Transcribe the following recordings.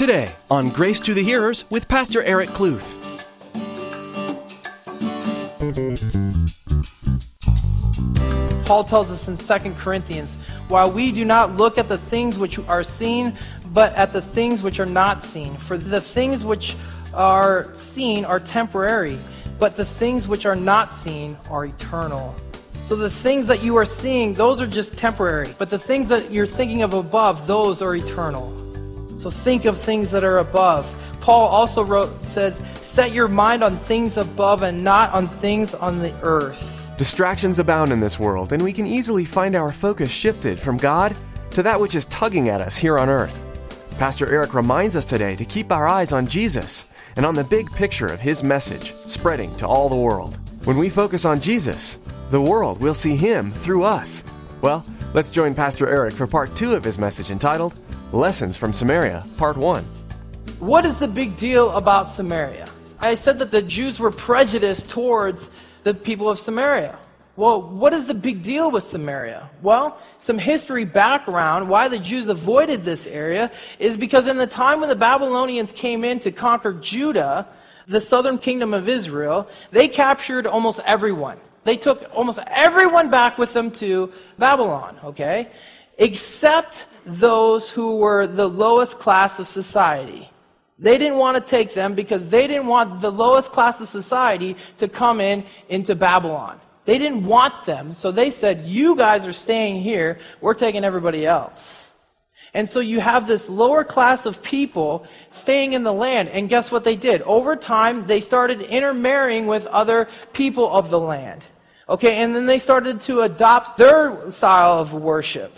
today on Grace to the Hearers with Pastor Eric Kluth. Paul tells us in 2 Corinthians, while we do not look at the things which are seen, but at the things which are not seen. For the things which are seen are temporary, but the things which are not seen are eternal. So the things that you are seeing, those are just temporary. But the things that you're thinking of above, those are eternal. So think of things that are above. Paul also says, set your mind on things above and not on things on the earth. Distractions abound in this world, and we can easily find our focus shifted from God to that which is tugging at us here on earth. Pastor Eric reminds us today to keep our eyes on Jesus and on the big picture of his message spreading to all the world. When we focus on Jesus, the world will see him through us. Well, let's join Pastor Eric for part 2 of his message entitled, Lessons from Samaria, Part 1. What is the big deal about Samaria? I said that the Jews were prejudiced towards the people of Samaria. Well, what is the big deal with Samaria? Well, some history background, why the Jews avoided this area is because in the time when the Babylonians came in to conquer Judah, the southern kingdom of Israel, they captured almost everyone. They took almost everyone back with them to Babylon, okay? Except those who were the lowest class of society. They didn't want to take them because they didn't want the lowest class of society to come into Babylon. They didn't want them, so they said, you guys are staying here, we're taking everybody else. And so you have this lower class of people staying in the land, and guess what they did? Over time, they started intermarrying with other people of the land. Okay, and then they started to adopt their style of worship.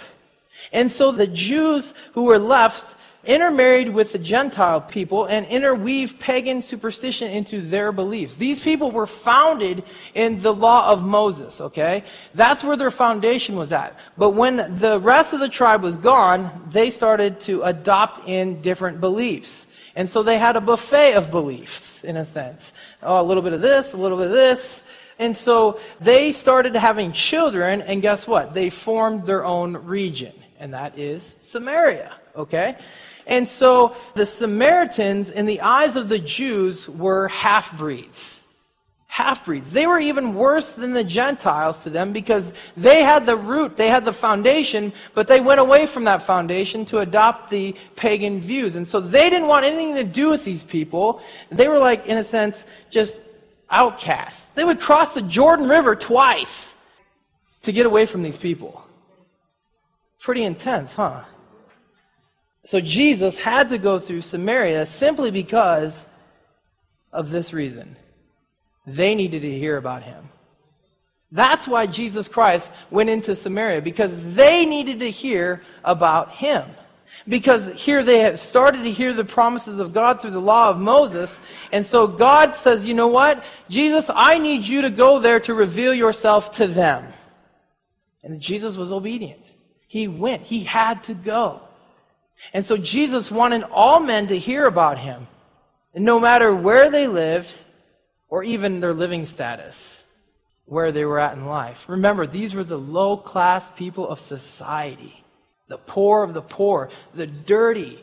And so the Jews who were left intermarried with the Gentile people and interweave pagan superstition into their beliefs. These people were founded in the law of Moses, okay? That's where their foundation was at. But when the rest of the tribe was gone, they started to adopt in different beliefs. And so they had a buffet of beliefs, in a sense. Oh, a little bit of this, a little bit of this. And so they started having children, and guess what? They formed their own region, and that is Samaria, okay? And so the Samaritans, in the eyes of the Jews, were half-breeds. Half-breeds. They were even worse than the Gentiles to them because they had the root, they had the foundation, but they went away from that foundation to adopt the pagan views. And so they didn't want anything to do with these people. They were like, in a sense, just outcasts. They would cross the Jordan River twice to get away from these people. Pretty intense, huh? So Jesus had to go through Samaria simply because of this reason. They needed to hear about him. That's why Jesus Christ went into Samaria, because they needed to hear about him. Because here they have started to hear the promises of God through the law of Moses, and so God says, you know what? Jesus, I need you to go there to reveal yourself to them. And Jesus was obedient. He went. He had to go. And so Jesus wanted all men to hear about him, and no matter where they lived or even their living status, where they were at in life. Remember, these were the low-class people of society, the poor of the poor, the dirty,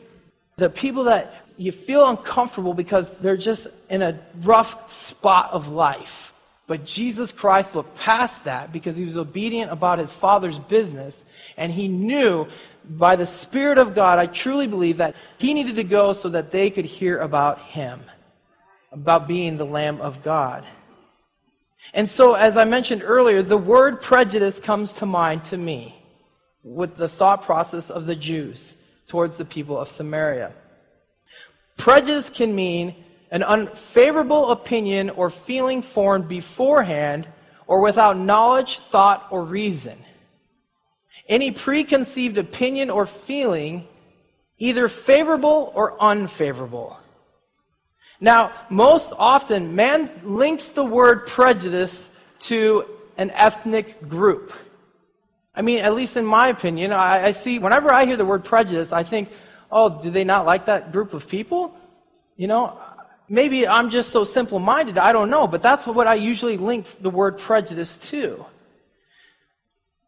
the people that you feel uncomfortable because they're just in a rough spot of life. But Jesus Christ looked past that because he was obedient about his Father's business, and he knew by the Spirit of God, I truly believe that he needed to go so that they could hear about him, about being the Lamb of God. And so, as I mentioned earlier, the word prejudice comes to mind to me with the thought process of the Jews towards the people of Samaria. Prejudice can mean an unfavorable opinion or feeling formed beforehand or without knowledge, thought, or reason. Any preconceived opinion or feeling, either favorable or unfavorable. Now, most often, man links the word prejudice to an ethnic group. I mean, at least in my opinion, I see, whenever I hear the word prejudice, I think, oh, do they not like that group of people? You know, maybe I'm just so simple-minded, I don't know, but that's what I usually link the word prejudice to.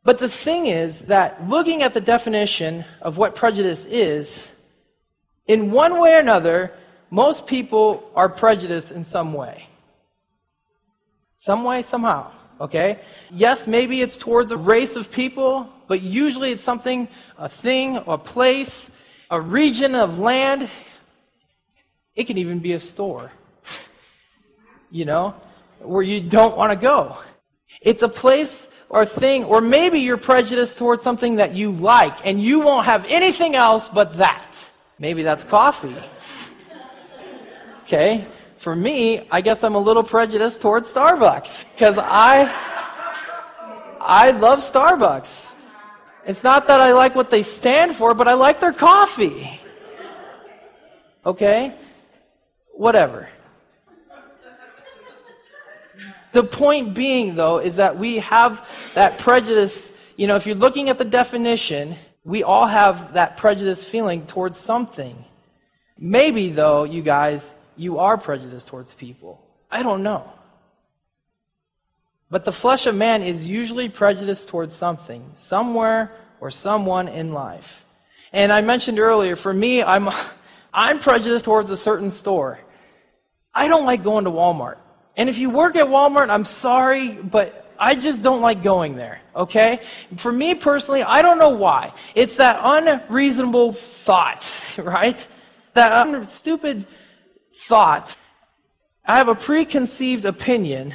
But the thing is that looking at the definition of what prejudice is, In one way or another, most people are prejudiced in some way. Some way, somehow, okay? Yes, maybe it's towards a race of people, but usually it's something, a thing, a place, a region of land. It can even be a store, you know, where you don't want to go. It's a place or thing, or maybe you're prejudiced towards something that you like, and you won't have anything else but that. Maybe that's coffee. Okay? For me, I guess I'm a little prejudiced towards Starbucks, because I love Starbucks. It's not that I like what they stand for, but I like their coffee. Okay? Whatever. The point being, though, is that we have that prejudice. You know, if you're looking at the definition, we all have that prejudice feeling towards something. Maybe, though, you guys, you are prejudiced towards people. I don't know. But the flesh of man is usually prejudiced towards something, somewhere or someone in life. And I mentioned earlier, for me, I'm prejudiced towards a certain store. I don't like going to Walmart. And if you work at Walmart, I'm sorry, but I just don't like going there, okay? For me personally, I don't know why. It's that unreasonable thought, right? That stupid thought. I have a preconceived opinion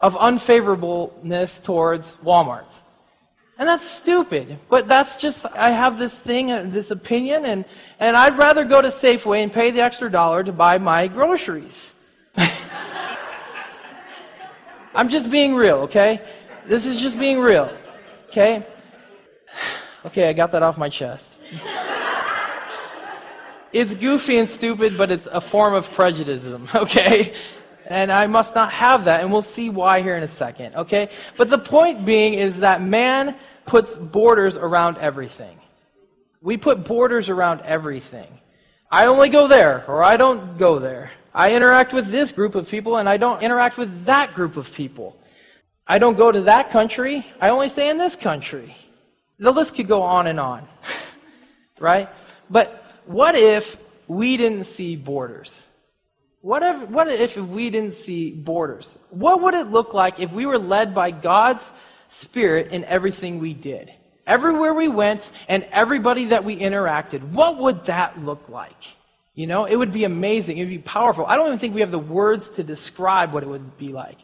of unfavorableness towards Walmart. And that's stupid, but that's just, I have this thing, this opinion, and I'd rather go to Safeway and pay the extra dollar to buy my groceries. I'm just being real, okay? This is just being real, okay? Okay, I got that off my chest. It's goofy and stupid, but it's a form of prejudice, okay? And I must not have that, and we'll see why here in a second, okay? But the point being is that man puts borders around everything. We put borders around everything. I only go there, or I don't go there. I interact with this group of people, and I don't interact with that group of people. I don't go to that country. I only stay in this country. The list could go on and on, right? But what if we didn't see borders? What if we didn't see borders? What would it look like if we were led by God's Spirit in everything we did? Everywhere we went and everybody that we interacted, what would that look like? You know, it would be amazing. It would be powerful. I don't even think we have the words to describe what it would be like.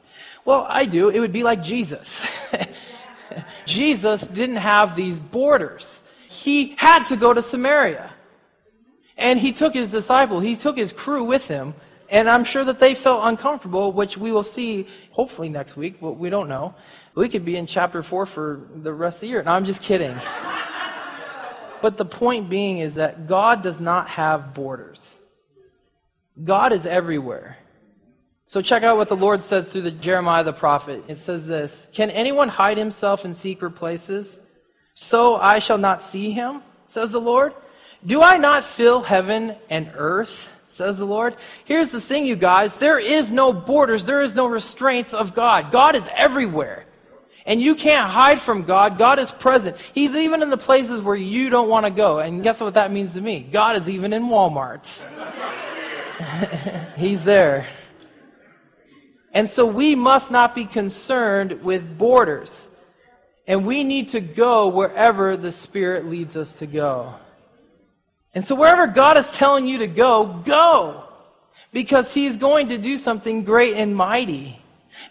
Well, I do. It would be like Jesus. Jesus didn't have these borders. He had to go to Samaria. And he took his disciple. He took his crew with him. And I'm sure that they felt uncomfortable, which we will see hopefully next week, but we don't know. We could be in chapter 4 for the rest of the year. No, I'm just kidding. But the point being is that God does not have borders. God is everywhere. So check out what the Lord says through the Jeremiah the prophet. It says this, "Can anyone hide himself in secret places? So I shall not see him, says the Lord. Do I not fill heaven and earth, says the Lord?" Here's the thing, you guys. There is no borders. There is no restraints of God. God is everywhere. And you can't hide from God. God is present. He's even in the places where you don't want to go. And guess what that means to me? God is even in Walmart. He's there. And so we must not be concerned with borders. And we need to go wherever the Spirit leads us to go. And so wherever God is telling you to go, go. Because He's going to do something great and mighty.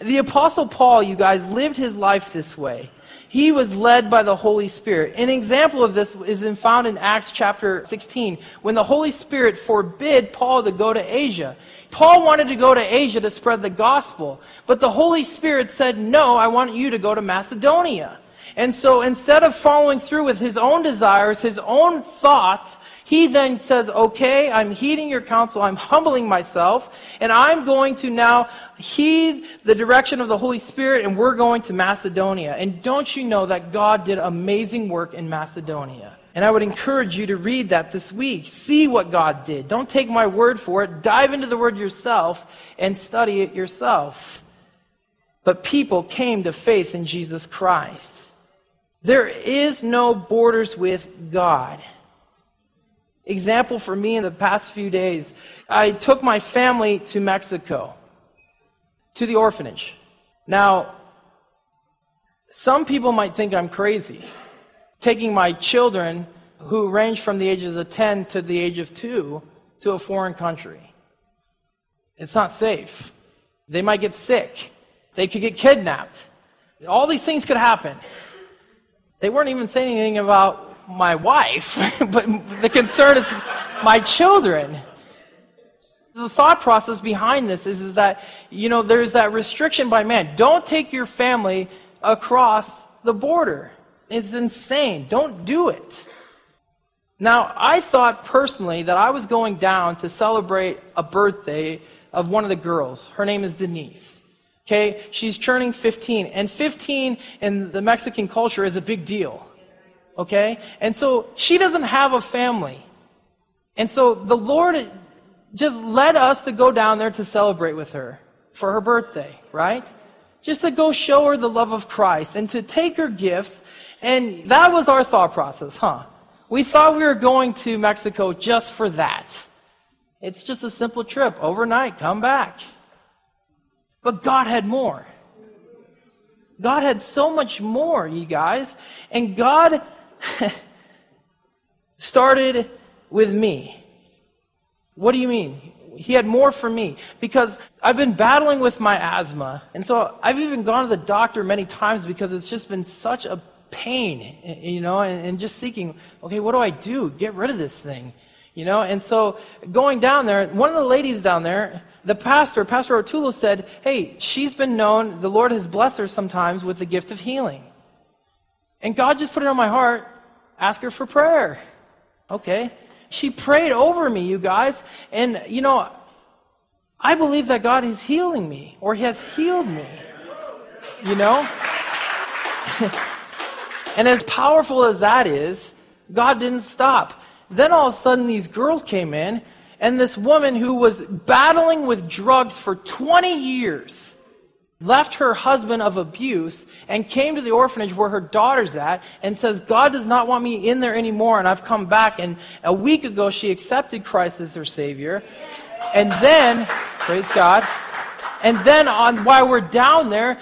The Apostle Paul, you guys, lived his life this way. He was led by the Holy Spirit. An example of this is found in Acts chapter 16, when the Holy Spirit forbid Paul to go to Asia. Paul wanted to go to Asia to spread the gospel, but the Holy Spirit said, "No, I want you to go to Macedonia." And so instead of following through with his own desires, his own thoughts, he then says, "Okay, I'm heeding your counsel, I'm humbling myself, and I'm going to now heed the direction of the Holy Spirit, and we're going to Macedonia." And don't you know that God did amazing work in Macedonia? And I would encourage you to read that this week. See what God did. Don't take my word for it. Dive into the word yourself and study it yourself. But people came to faith in Jesus Christ. There is no borders with God. example for me in the past few days. I took my family to Mexico, to the orphanage. Now, some people might think I'm crazy, taking my children, who range from the ages of 10 to the age of 2, to a foreign country. It's not safe. They might get sick. They could get kidnapped. All these things could happen. They weren't even saying anything about my wife, but the concern is my children. The thought process behind this is that, you know, there's that restriction by man. Don't take your family across the border. It's insane. Don't do it. Now, I thought personally that I was going down to celebrate a birthday of one of the girls. Her name is Denise. Okay? She's turning 15. And 15 in the Mexican culture is a big deal. Okay? And so she doesn't have a family. And so the Lord just led us to go down there to celebrate with her for her birthday, right? Just to go show her the love of Christ and to take her gifts. And that was our thought process, huh? We thought we were going to Mexico just for that. It's just a simple trip. Overnight, come back. But God had more. God had so much more, you guys. And God started with me. What do you mean? He had more for me. Because I've been battling with my asthma. And so I've even gone to the doctor many times because it's just been such a pain, you know, and just seeking, okay, what do I do? Get rid of this thing, you know? And so going down there, one of the ladies down there, the pastor, Pastor Arturo, said, hey, she's been known, the Lord has blessed her sometimes with the gift of healing. And God just put it on my heart, ask her for prayer. Okay. She prayed over me, you guys. And, you know, I believe that God is healing me, or He has healed me, you know? And as powerful as that is, God didn't stop. Then all of a sudden these girls came in, and this woman who was battling with drugs for 20 years left her husband of abuse and came to the orphanage where her daughter's at and says, God does not want me in there anymore, and I've come back. And a week ago she accepted Christ as her Savior. And then, praise God, and then while we're down there,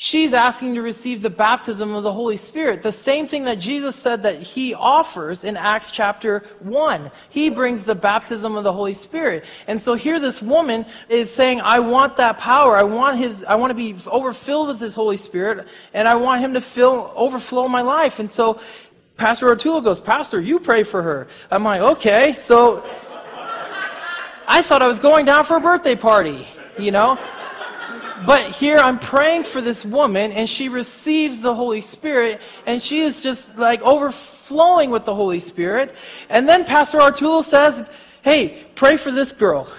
she's asking to receive the baptism of the Holy Spirit, the same thing that Jesus said that He offers in Acts chapter 1. He brings the baptism of the Holy Spirit. And so here this woman is saying, I want that power. I want to be overfilled with His Holy Spirit, and I want Him to overflow my life. And so Pastor Arturo goes, Pastor, you pray for her. I'm like, okay. So I thought I was going down for a birthday party, you know? But here I'm praying for this woman, and she receives the Holy Spirit, and she is just like overflowing with the Holy Spirit. And then Pastor Arturo says, hey, pray for this girl.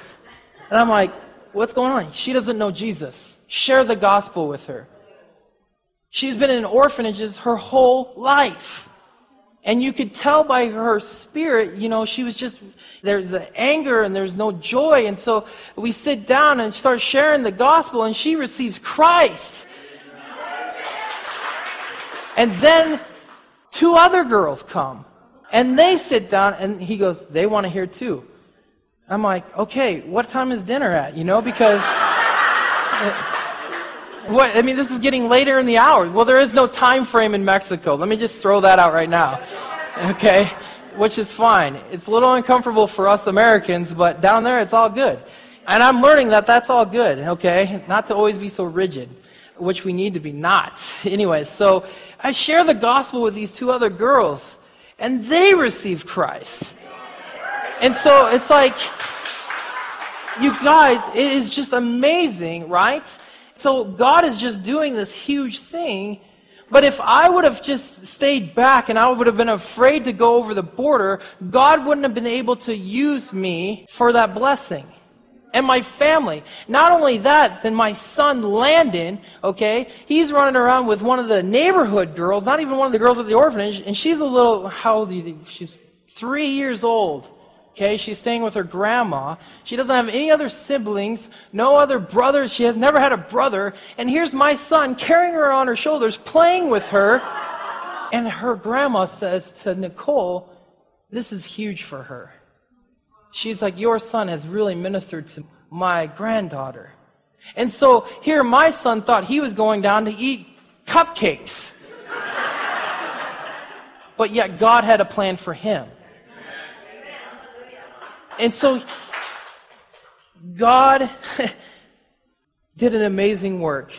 And I'm like, what's going on? She doesn't know Jesus. Share the gospel with her. She's been in orphanages her whole life. And you could tell by her spirit, you know, she was just, there's anger and there's no joy. And so we sit down and start sharing the gospel, and she receives Christ. And then 2 other girls come, and they sit down, and he goes, they want to hear too. I'm like, okay, what time is dinner at? You know, because... this is getting later in the hour. Well, there is no time frame in Mexico. Let me just throw that out right now, okay? Which is fine. It's a little uncomfortable for us Americans, but down there it's all good. And I'm learning that that's all good, okay? Not to always be so rigid, which we need to be not. Anyway, so I share the gospel with these 2 other girls, and they receive Christ. And so it's like, you guys, it is just amazing, right? So God is just doing this huge thing. But if I would have just stayed back and I would have been afraid to go over the border, God wouldn't have been able to use me for that blessing and my family. Not only that, then my son Landon, okay, he's running around with one of the neighborhood girls, not even one of the girls at the orphanage, and she's how old do you think? She's 3 years old. Okay, she's staying with her grandma. She doesn't have any other siblings, no other brothers. She has never had a brother. And here's my son carrying her on her shoulders, playing with her. And her grandma says to Nicole, this is huge for her. She's like, your son has really ministered to my granddaughter. And so here my son thought he was going down to eat cupcakes. But yet God had a plan for him. And so God did an amazing work.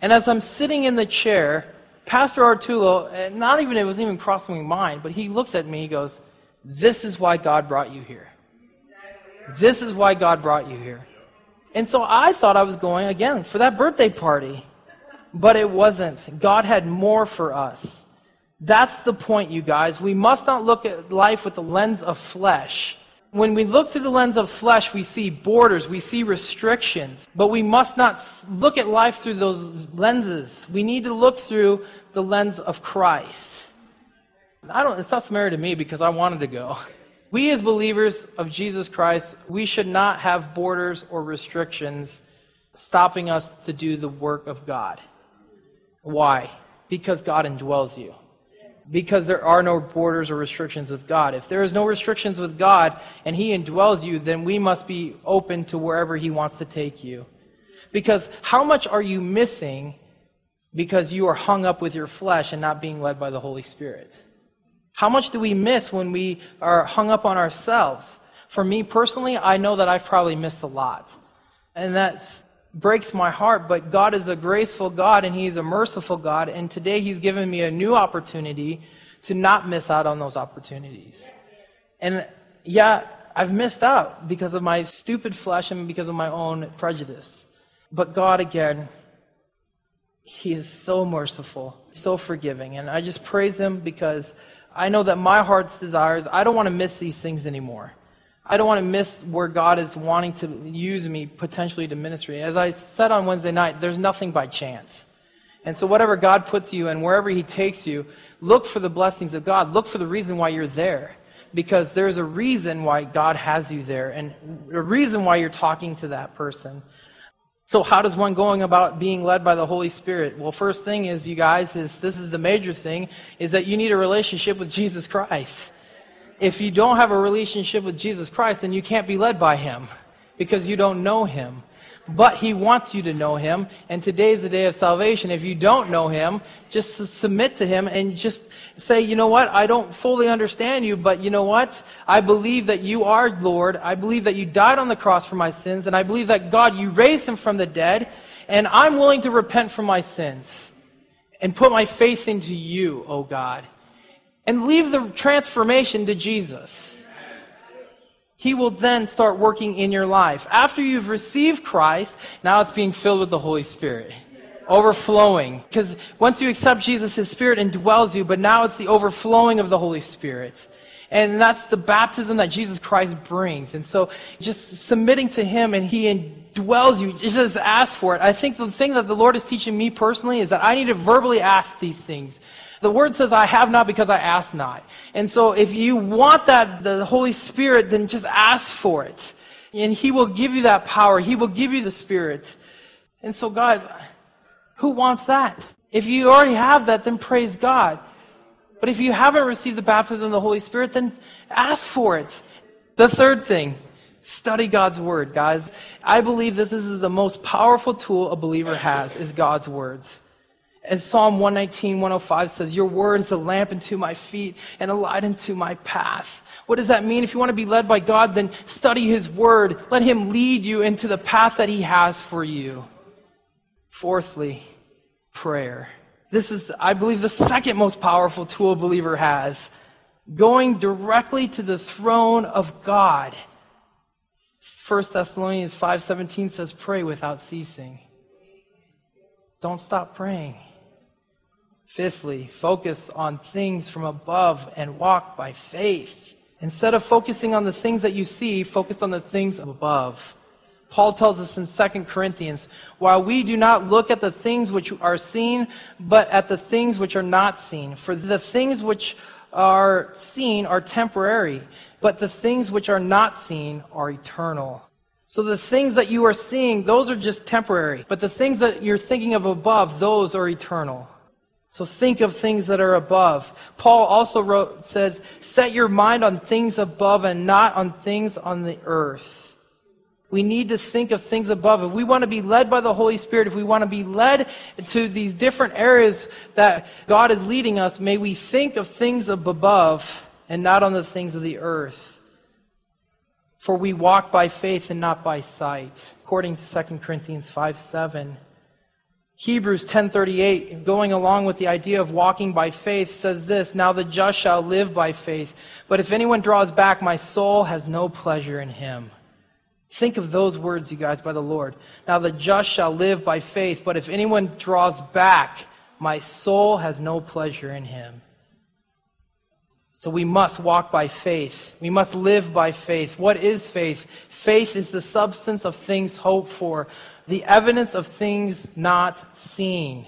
And as I'm sitting in the chair, Pastor Arturo, it wasn't even crossing my mind, but he looks at me, he goes, this is why God brought you here. This is why God brought you here. And so I thought I was going, again, for that birthday party. But it wasn't. God had more for us. That's the point, you guys. We must not look at life with the lens of flesh. When we look through the lens of flesh, we see borders, we see restrictions. But we must not look at life through those lenses. We need to look through the lens of Christ. It's not familiar to me because I wanted to go. We as believers of Jesus Christ, we should not have borders or restrictions stopping us to do the work of God. Why? Because God indwells you. Because there are no borders or restrictions with God. If there is no restrictions with God and He indwells you, then we must be open to wherever He wants to take you. Because how much are you missing because you are hung up with your flesh and not being led by the Holy Spirit? How much do we miss when we are hung up on ourselves? For me personally, I know that I've probably missed a lot. And that breaks my heart, but God is a graceful God and He's a merciful God. And today He's given me a new opportunity to not miss out on those opportunities. And yeah, I've missed out because of my stupid flesh and because of my own prejudice. But God, again, He is so merciful, so forgiving. And I just praise Him because I know that my heart's desires, I don't want to miss these things anymore. I don't want to miss where God is wanting to use me potentially to ministry. As I said on Wednesday night, there's nothing by chance. And so whatever God puts you in, wherever He takes you, look for the blessings of God. Look for the reason why you're there. Because there's a reason why God has you there and a reason why you're talking to that person. So how does one going about being led by the Holy Spirit? Well, first thing is, you guys, this is the major thing, is that you need a relationship with Jesus Christ. If you don't have a relationship with Jesus Christ, then you can't be led by Him because you don't know Him. But He wants you to know Him, and today's the day of salvation. If you don't know Him, just submit to Him and just say, you know what, I don't fully understand you, but you know what, I believe that you are Lord. I believe that you died on the cross for my sins, and I believe that, God, you raised Him from the dead, and I'm willing to repent for my sins and put my faith into you, oh God. And leave the transformation to Jesus. He will then start working in your life. After you've received Christ, now it's being filled with the Holy Spirit. Overflowing. Because once you accept Jesus, His Spirit indwells you, but now it's the overflowing of the Holy Spirit. And that's the baptism that Jesus Christ brings. And so just submitting to Him and He indwells you. Just ask for it. I think the thing that the Lord is teaching me personally is that I need to verbally ask these things. The Word says, I have not because I ask not. And so if you want that, the Holy Spirit, then just ask for it. And He will give you that power. He will give you the Spirit. And so, guys, who wants that? If you already have that, then praise God. But if you haven't received the baptism of the Holy Spirit, then ask for it. The third thing, study God's Word, guys. I believe that this is the most powerful tool a believer has, is God's words. As Psalm 119:105 says, your word is a lamp unto my feet and a light unto my path. What does that mean? If you want to be led by God, then study His word. Let Him lead you into the path that He has for you. Fourthly, prayer. This is, I believe, the second most powerful tool a believer has. Going directly to the throne of God. 1 Thessalonians 5:17 says, pray without ceasing. Don't stop praying. Fifthly, focus on things from above and walk by faith. Instead of focusing on the things that you see, focus on the things above. Paul tells us in 2 Corinthians, while we do not look at the things which are seen, but at the things which are not seen. For the things which are seen are temporary, but the things which are not seen are eternal. So the things that you are seeing, those are just temporary. But the things that you're thinking of above, those are eternal. So think of things that are above. Paul also says, set your mind on things above and not on things on the earth. We need to think of things above. If we want to be led by the Holy Spirit, if we want to be led to these different areas that God is leading us, may we think of things above and not on the things of the earth. For we walk by faith and not by sight, according to 2 Corinthians 5:7. Hebrews 10:38, going along with the idea of walking by faith, says this, now the just shall live by faith, but if anyone draws back, my soul has no pleasure in him. Think of those words, you guys, by the Lord. Now the just shall live by faith, but if anyone draws back, my soul has no pleasure in him. So we must walk by faith. We must live by faith. What is faith? Faith is the substance of things hoped for, the evidence of things not seen.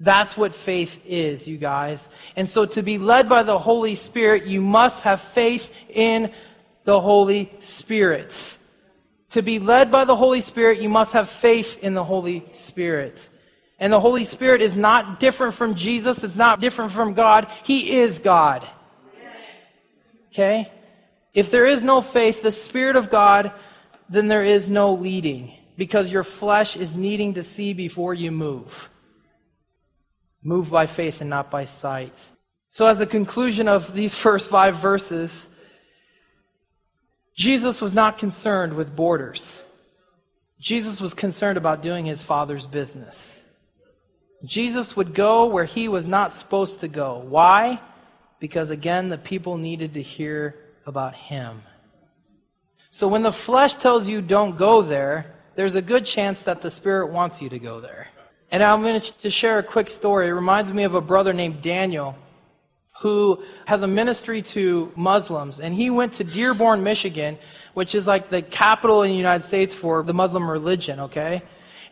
That's what faith is, you guys. And so to be led by the Holy Spirit, you must have faith in the Holy Spirit. To be led by the Holy Spirit, you must have faith in the Holy Spirit. And the Holy Spirit is not different from Jesus. It's not different from God. He is God. Okay? If there is no faith, the Spirit of God, then there is no leading. Because your flesh is needing to see before you move. Move by faith and not by sight. So as a conclusion of these first 5 verses, Jesus was not concerned with borders. Jesus was concerned about doing his Father's business. Jesus would go where he was not supposed to go. Why? Because again, the people needed to hear about him. So when the flesh tells you don't go there, there's a good chance that the Spirit wants you to go there. And I'm going to share a quick story. It reminds me of a brother named Daniel who has a ministry to Muslims. And he went to Dearborn, Michigan, which is like the capital in the United States for the Muslim religion, okay?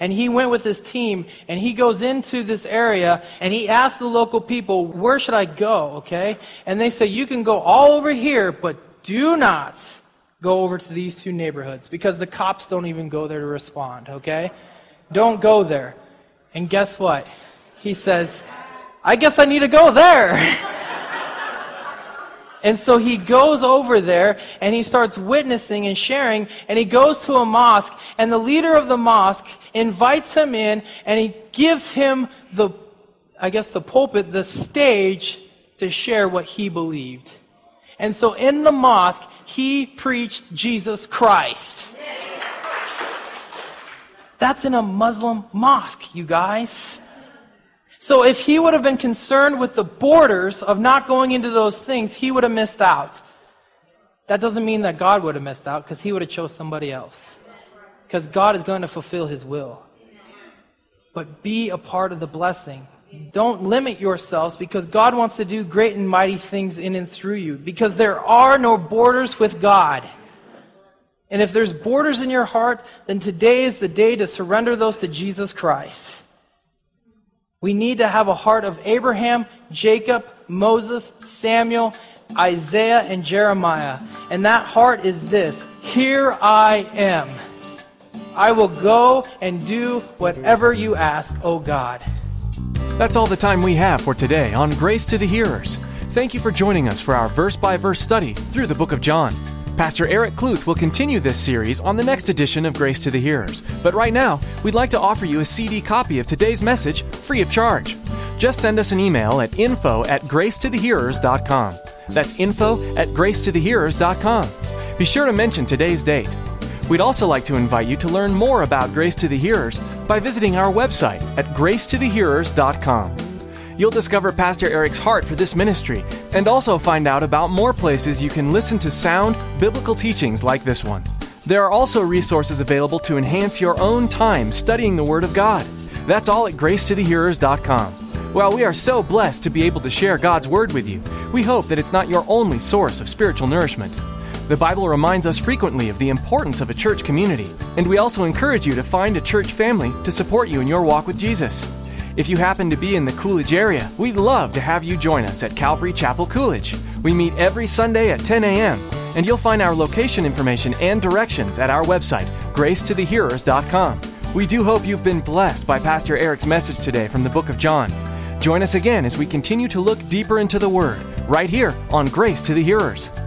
And he went with his team, and he goes into this area, and he asked the local people, where should I go, okay? And they say, you can go all over here, but do not go over to these 2 neighborhoods because the cops don't even go there to respond, okay? Don't go there. And guess what? He says, I guess I need to go there. And so he goes over there and he starts witnessing and sharing, and he goes to a mosque, and the leader of the mosque invites him in, and he gives him the pulpit, the stage to share what he believed. And so in the mosque, he preached Jesus Christ. That's in a Muslim mosque, you guys. So if he would have been concerned with the borders of not going into those things, he would have missed out. That doesn't mean that God would have missed out, because he would have chose somebody else. Because God is going to fulfill his will. But be a part of the blessing. Don't limit yourselves, because God wants to do great and mighty things in and through you, because there are no borders with God. And if there's borders in your heart, then today is the day to surrender those to Jesus Christ. We need to have a heart of Abraham, Jacob, Moses, Samuel, Isaiah, and Jeremiah. And that heart is this: here I am. I will go and do whatever you ask, O God. That's all the time we have for today on Grace to the Hearers. Thank you for joining us for our verse-by-verse study through the book of John. Pastor Eric Kluth will continue this series on the next edition of Grace to the Hearers. But right now, we'd like to offer you a CD copy of today's message free of charge. Just send us an email at info@gracetothehearers.com. That's info@gracetothehearers.com. Be sure to mention today's date. We'd also like to invite you to learn more about Grace to the Hearers by visiting our website at gracetothehearers.com. You'll discover Pastor Eric's heart for this ministry and also find out about more places you can listen to sound, biblical teachings like this one. There are also resources available to enhance your own time studying the Word of God. That's all at gracetothehearers.com. Well, we are so blessed to be able to share God's Word with you. We hope that it's not your only source of spiritual nourishment. The Bible reminds us frequently of the importance of a church community, and we also encourage you to find a church family to support you in your walk with Jesus. If you happen to be in the Coolidge area, we'd love to have you join us at Calvary Chapel Coolidge. We meet every Sunday at 10 a.m., and you'll find our location information and directions at our website, gracetothehearers.com. We do hope you've been blessed by Pastor Eric's message today from the book of John. Join us again as we continue to look deeper into the Word, right here on Grace to the Hearers.